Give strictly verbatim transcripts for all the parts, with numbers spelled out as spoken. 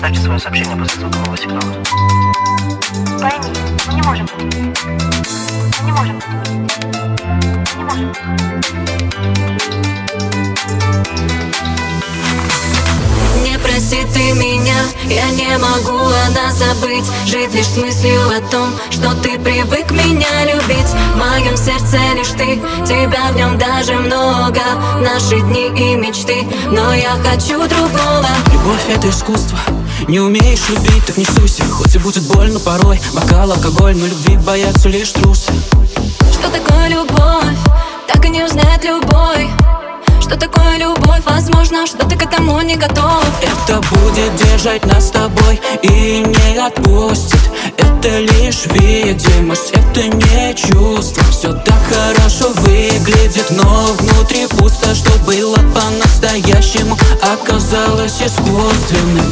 Оставьте свое сообщение после звукового сигнала. Пойми, мы не можем. Мы не можем. Мы не можем. Не проси ты меня, я не могу, она забыть. Жить лишь с мыслью о том, что ты привык меня любить. В моем сердце лишь ты, тебя в нем даже много. Наши дни и мечты, но я хочу другого. Любовь — это искусство. Не умеешь любить, так не суйся. Хоть и будет больно порой, бокал, алкоголь, но любви боятся лишь трусы. Что такое любовь, так и не узнает любой. Что такое любовь, возможно, что ты к этому не готов. Это будет держать нас с тобой и не отпустит. Это лишь видимость, это не чувство. Все так хорошо выглядит, но внутри пусто. Что было по-настоящему, оказалось искусственным.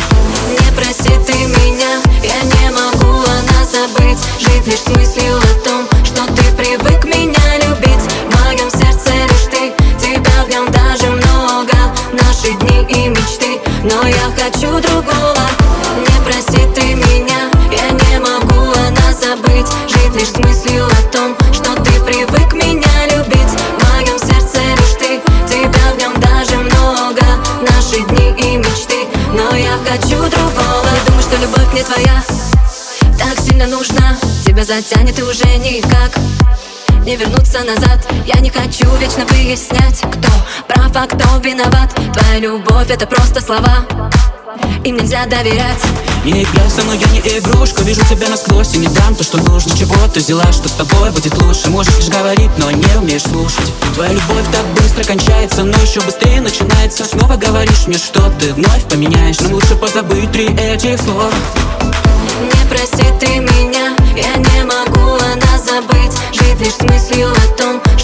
Не проси ты меня, я не могу, она забыть. Жить лишь с мыслью о том, что ты привык меня любить. В моем сердце лишь ты, тебя в нем даже много. Наши дни и мечты, но я хочу другого. Не проси ты меня, я не могу, она забыть. Жить лишь с мыслью о том, что ты привык меня любить. В моем сердце лишь ты, тебя в нем даже много. Наши дни и мечты, но я хочу другого. Не думай, что любовь не твоя, так сильно нужна. Тебя затянет и уже никак не вернуться назад. Я не хочу вечно выяснять, кто прав, а кто виноват. Твоя любовь — это просто слова, им нельзя доверять. Не играй со мной, я не игрушка. Вижу тебя насквозь и не дам то, что нужно. Чего ты взяла, что с тобой будет лучше? Можешь лишь говорить, но не умеешь слушать. Твоя любовь так быстро кончается, но еще быстрее начинается. Снова говоришь мне, что ты вновь поменяешь. Нам лучше позабыть три этих слов. Не проси ты меня, я не могу, она забыть. Жить лишь с мыслью о том,